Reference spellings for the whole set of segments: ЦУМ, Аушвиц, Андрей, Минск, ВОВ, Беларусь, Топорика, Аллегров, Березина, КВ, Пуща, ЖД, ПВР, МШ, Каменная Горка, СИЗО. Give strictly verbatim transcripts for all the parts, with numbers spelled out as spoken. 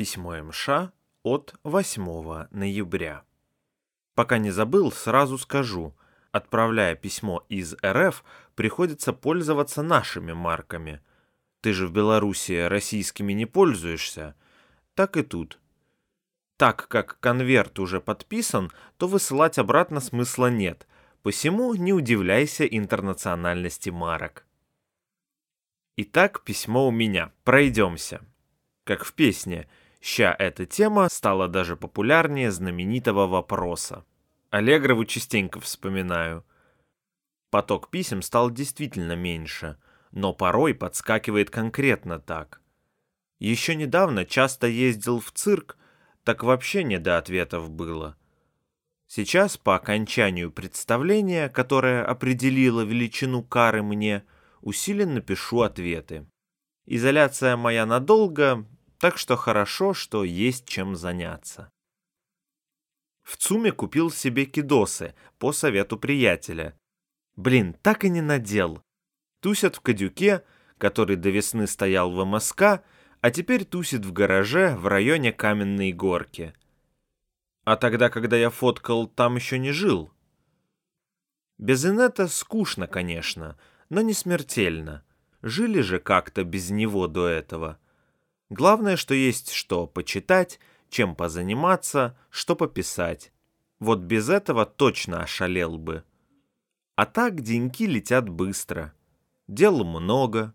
Письмо эм ша от восьмого ноября. Пока не забыл, сразу скажу. Отправляя письмо из эр эф, приходится пользоваться нашими марками. Ты же в Беларуси российскими не пользуешься. Так и тут. Так как конверт уже подписан, то высылать обратно смысла нет. Посему не удивляйся интернациональности марок. Итак, письмо у меня. Пройдемся. Как в песне. Ща эта тема стала даже популярнее знаменитого вопроса. Аллегрову частенько вспоминаю. Поток писем стал действительно меньше, но порой подскакивает конкретно так. Еще недавно часто ездил в цирк, так вообще не до ответов было. Сейчас по окончанию представления, которое определило величину кары мне, усиленно пишу ответы. Изоляция моя надолго, так что хорошо, что есть чем заняться. В ЦУМе купил себе кидосы по совету приятеля. Блин, так и не надел. Тусят в кадюке, который до весны стоял в эм эс ка, а теперь тусит в гараже в районе Каменной Горки. А тогда, когда я фоткал, там еще не жил. Без инета скучно, конечно, но не смертельно. Жили же как-то без него до этого. Главное, что есть что почитать, чем позаниматься, что пописать. Вот без этого точно ошалел бы. А так деньки летят быстро. Дел много.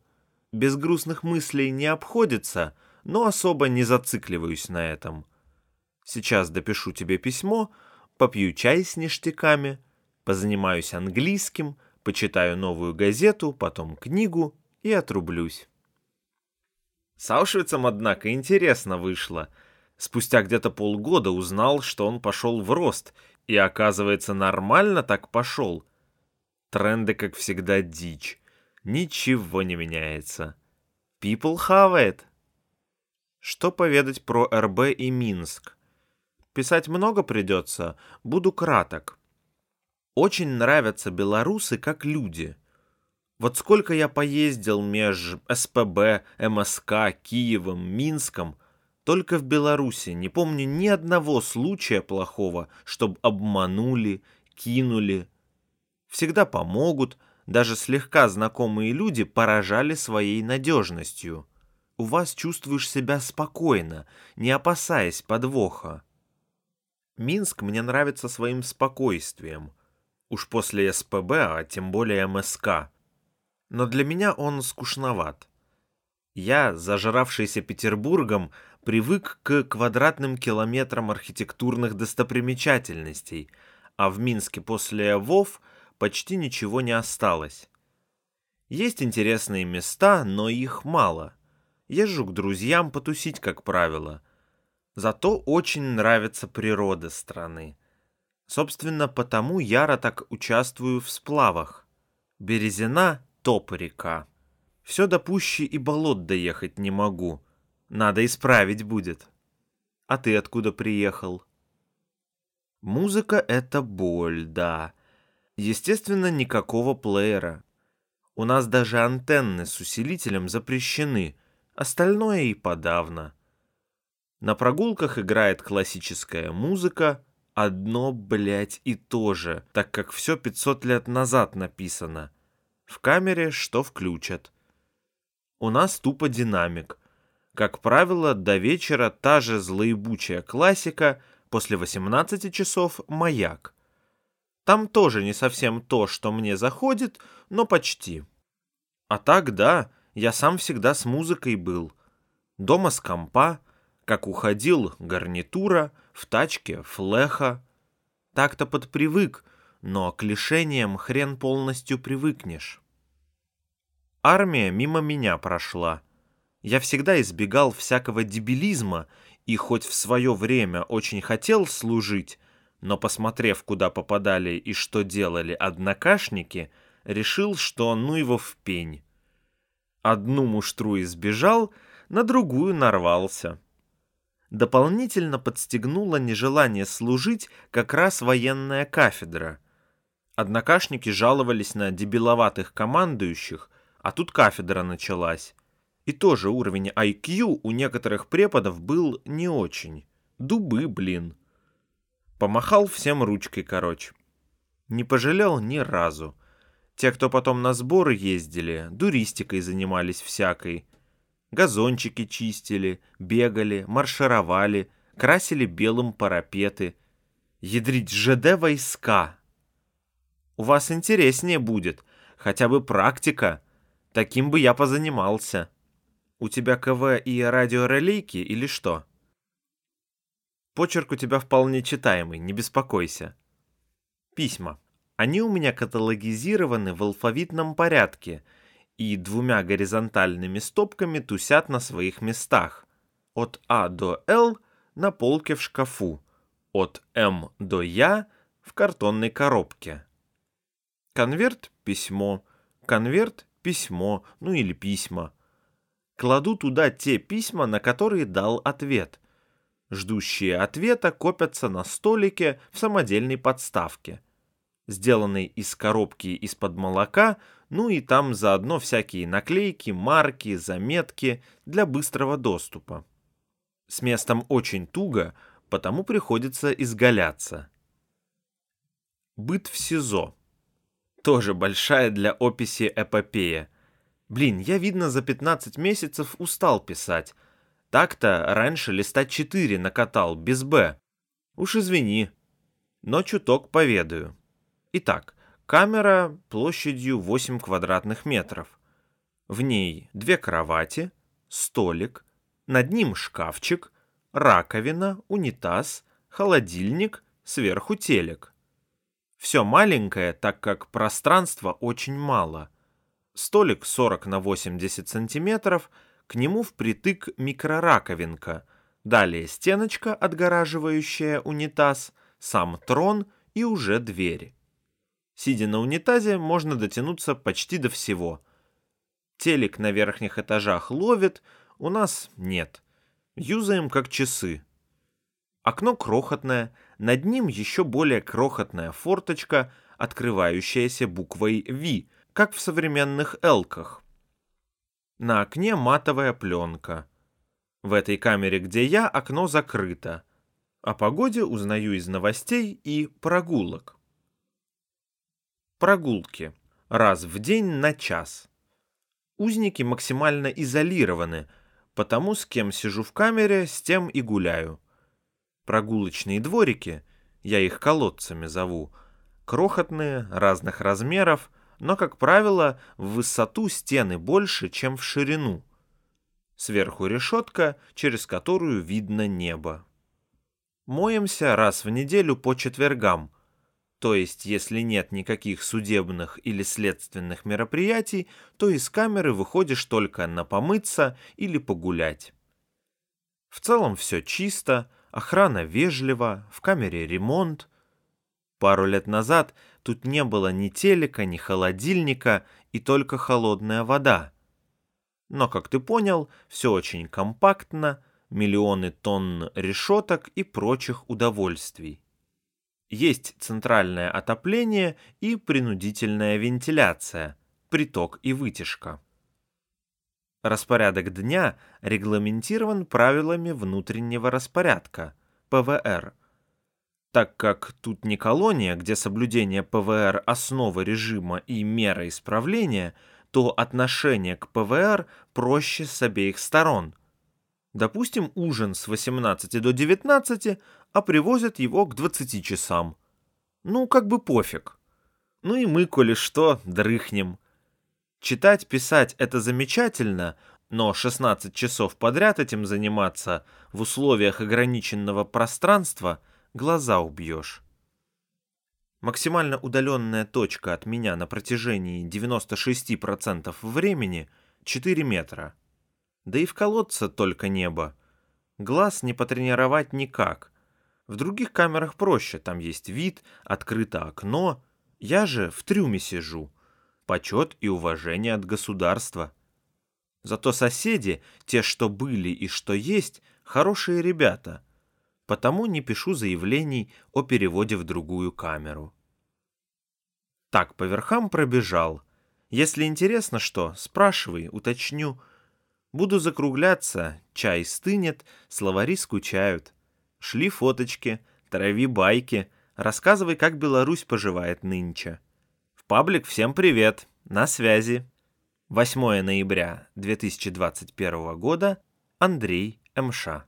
Без грустных мыслей не обходится, но особо не зацикливаюсь на этом. Сейчас допишу тебе письмо, попью чай с ништяками, позанимаюсь английским, почитаю новую газету, потом книгу и отрублюсь. С Аушвицем, однако, интересно вышло. Спустя где-то полгода узнал, что он пошел в рост, и, оказывается, нормально так пошел. Тренды, как всегда, дичь. Ничего не меняется. People хавает. Что поведать про эр бэ и Минск? Писать много придется, буду краток. Очень нравятся белорусы как люди. Вот сколько я поездил меж эс пэ бэ, эм эс ка, Киевом, Минском, только в Беларуси не помню ни одного случая плохого, чтобы обманули, кинули. Всегда помогут, даже слегка знакомые люди поражали своей надежностью. У вас чувствуешь себя спокойно, не опасаясь подвоха. Минск мне нравится своим спокойствием. Уж после эс пэ бэ, а тем более эм эс ка. Но для меня он скучноват. Я, зажравшийся Петербургом, привык к квадратным километрам архитектурных достопримечательностей, а в Минске после ВОВ почти ничего не осталось. Есть интересные места, но их мало. Езжу к друзьям потусить, как правило. Зато очень нравится природа страны. Собственно, потому яро так участвую в сплавах. Березина, Топорика. Все до Пущи и болот доехать не могу. Надо исправить будет. А ты откуда приехал? Музыка — это боль, да. Естественно, никакого плеера. У нас даже антенны с усилителем запрещены. Остальное и подавно. На прогулках играет классическая музыка. Одно, блядь, и то же, так как все пятьсот лет назад написано. В камере что включат. У нас тупо динамик. Как правило, до вечера та же злоебучая классика, после восемнадцати часов маяк. Там тоже не совсем то, что мне заходит, но почти. А так, да, я сам всегда с музыкой был. Дома с компа, как уходил, гарнитура, в тачке флеха. Так-то подпривык, но к лишениям хрен полностью привыкнешь. Армия мимо меня прошла. Я всегда избегал всякого дебилизма и хоть в свое время очень хотел служить, но, посмотрев, куда попадали и что делали однокашники, решил, что ну его в пень. Одну муштру избежал, на другую нарвался. Дополнительно подстегнуло нежелание служить как раз военная кафедра. Однокашники жаловались на дебиловатых командующих, а тут кафедра началась. И тоже уровень ай кью у некоторых преподов был не очень. Дубы, блин. Помахал всем ручкой, короче. Не пожалел ни разу. Те, кто потом на сборы ездили, дуристикой занимались всякой. Газончики чистили, бегали, маршировали, красили белым парапеты. Ядрить ЖД войска. У вас интереснее будет. Хотя бы практика. Таким бы я позанимался. У тебя КВ и радиорелейки или что? Почерк у тебя вполне читаемый, не беспокойся. Письма. Они у меня каталогизированы в алфавитном порядке и двумя горизонтальными стопками тусят на своих местах. От А до Л на полке в шкафу, от М до Я в картонной коробке. Конверт – письмо, конверт – письмо, ну или письма. Кладу туда те письма, на которые дал ответ. Ждущие ответа копятся на столике в самодельной подставке, сделанной из коробки из-под молока, ну и там заодно всякие наклейки, марки, заметки для быстрого доступа. С местом очень туго, потому приходится изгаляться. Быт в СИЗО. Тоже большая для описи эпопея. Блин, я, видно, за пятнадцать месяцев устал писать. Так-то раньше листа четыре накатал, без «Б». Уж извини, но чуток поведаю. Итак, камера площадью восемь квадратных метров. В ней две кровати, столик, над ним шкафчик, раковина, унитаз, холодильник, сверху телек. Все маленькое, так как пространства очень мало. Столик сорок на восемьдесят сантиметров, к нему впритык микрораковинка, далее стеночка, отгораживающая унитаз, сам трон и уже двери. Сидя на унитазе, можно дотянуться почти до всего. Телек на верхних этажах ловит, у нас нет. Юзаем как часы. Окно крохотное, над ним еще более крохотная форточка, открывающаяся буквой «Ви», как в современных «Элках». На окне матовая пленка. В этой камере, где я, окно закрыто. О погоде узнаю из новостей и прогулок. Прогулки. Раз в день на час. Узники максимально изолированы, потому с кем сижу в камере, с тем и гуляю. Прогулочные дворики, я их колодцами зову, крохотные, разных размеров, но, как правило, в высоту стены больше, чем в ширину. Сверху решетка, через которую видно небо. Моемся раз в неделю по четвергам, то есть, если нет никаких судебных или следственных мероприятий, то из камеры выходишь только на помыться или погулять. В целом все чисто, охрана вежлива, в камере ремонт. Пару лет назад тут не было ни телека, ни холодильника, и только холодная вода. Но, как ты понял, все очень компактно, миллионы тонн решеток и прочих удовольствий. Есть центральное отопление и принудительная вентиляция, приток и вытяжка. Распорядок дня регламентирован правилами внутреннего распорядка, Пэ Вэ Эр. Так как тут не колония, где соблюдение Пэ Вэ Эр – основа режима и мера исправления, то отношение к Пэ Вэ Эр проще с обеих сторон. Допустим, ужин с восемнадцати до девятнадцати, а привозят его к двадцати часам. Ну, как бы пофиг. Ну и мы, коли что, дрыхнем. Читать, писать – это замечательно, но шестнадцать часов подряд этим заниматься в условиях ограниченного пространства – глаза убьешь. Максимально удаленная точка от меня на протяжении девяноста шести процентов времени — четыре метра. Да и в колодце только небо. Глаз не потренировать никак. В других камерах проще, там есть вид, открыто окно. Я же в трюме сижу. Почет и уважение от государства. Зато соседи, те, что были и что есть, хорошие ребята. Потому не пишу заявлений о переводе в другую камеру. Так, по верхам пробежал. Если интересно что, спрашивай, уточню. Буду закругляться, чай стынет, словари скучают. Шли фоточки, трави байки, рассказывай, как Беларусь поживает нынче. В паблик всем привет, на связи. восьмое ноября две тысячи двадцать первого года, Андрей, МШ.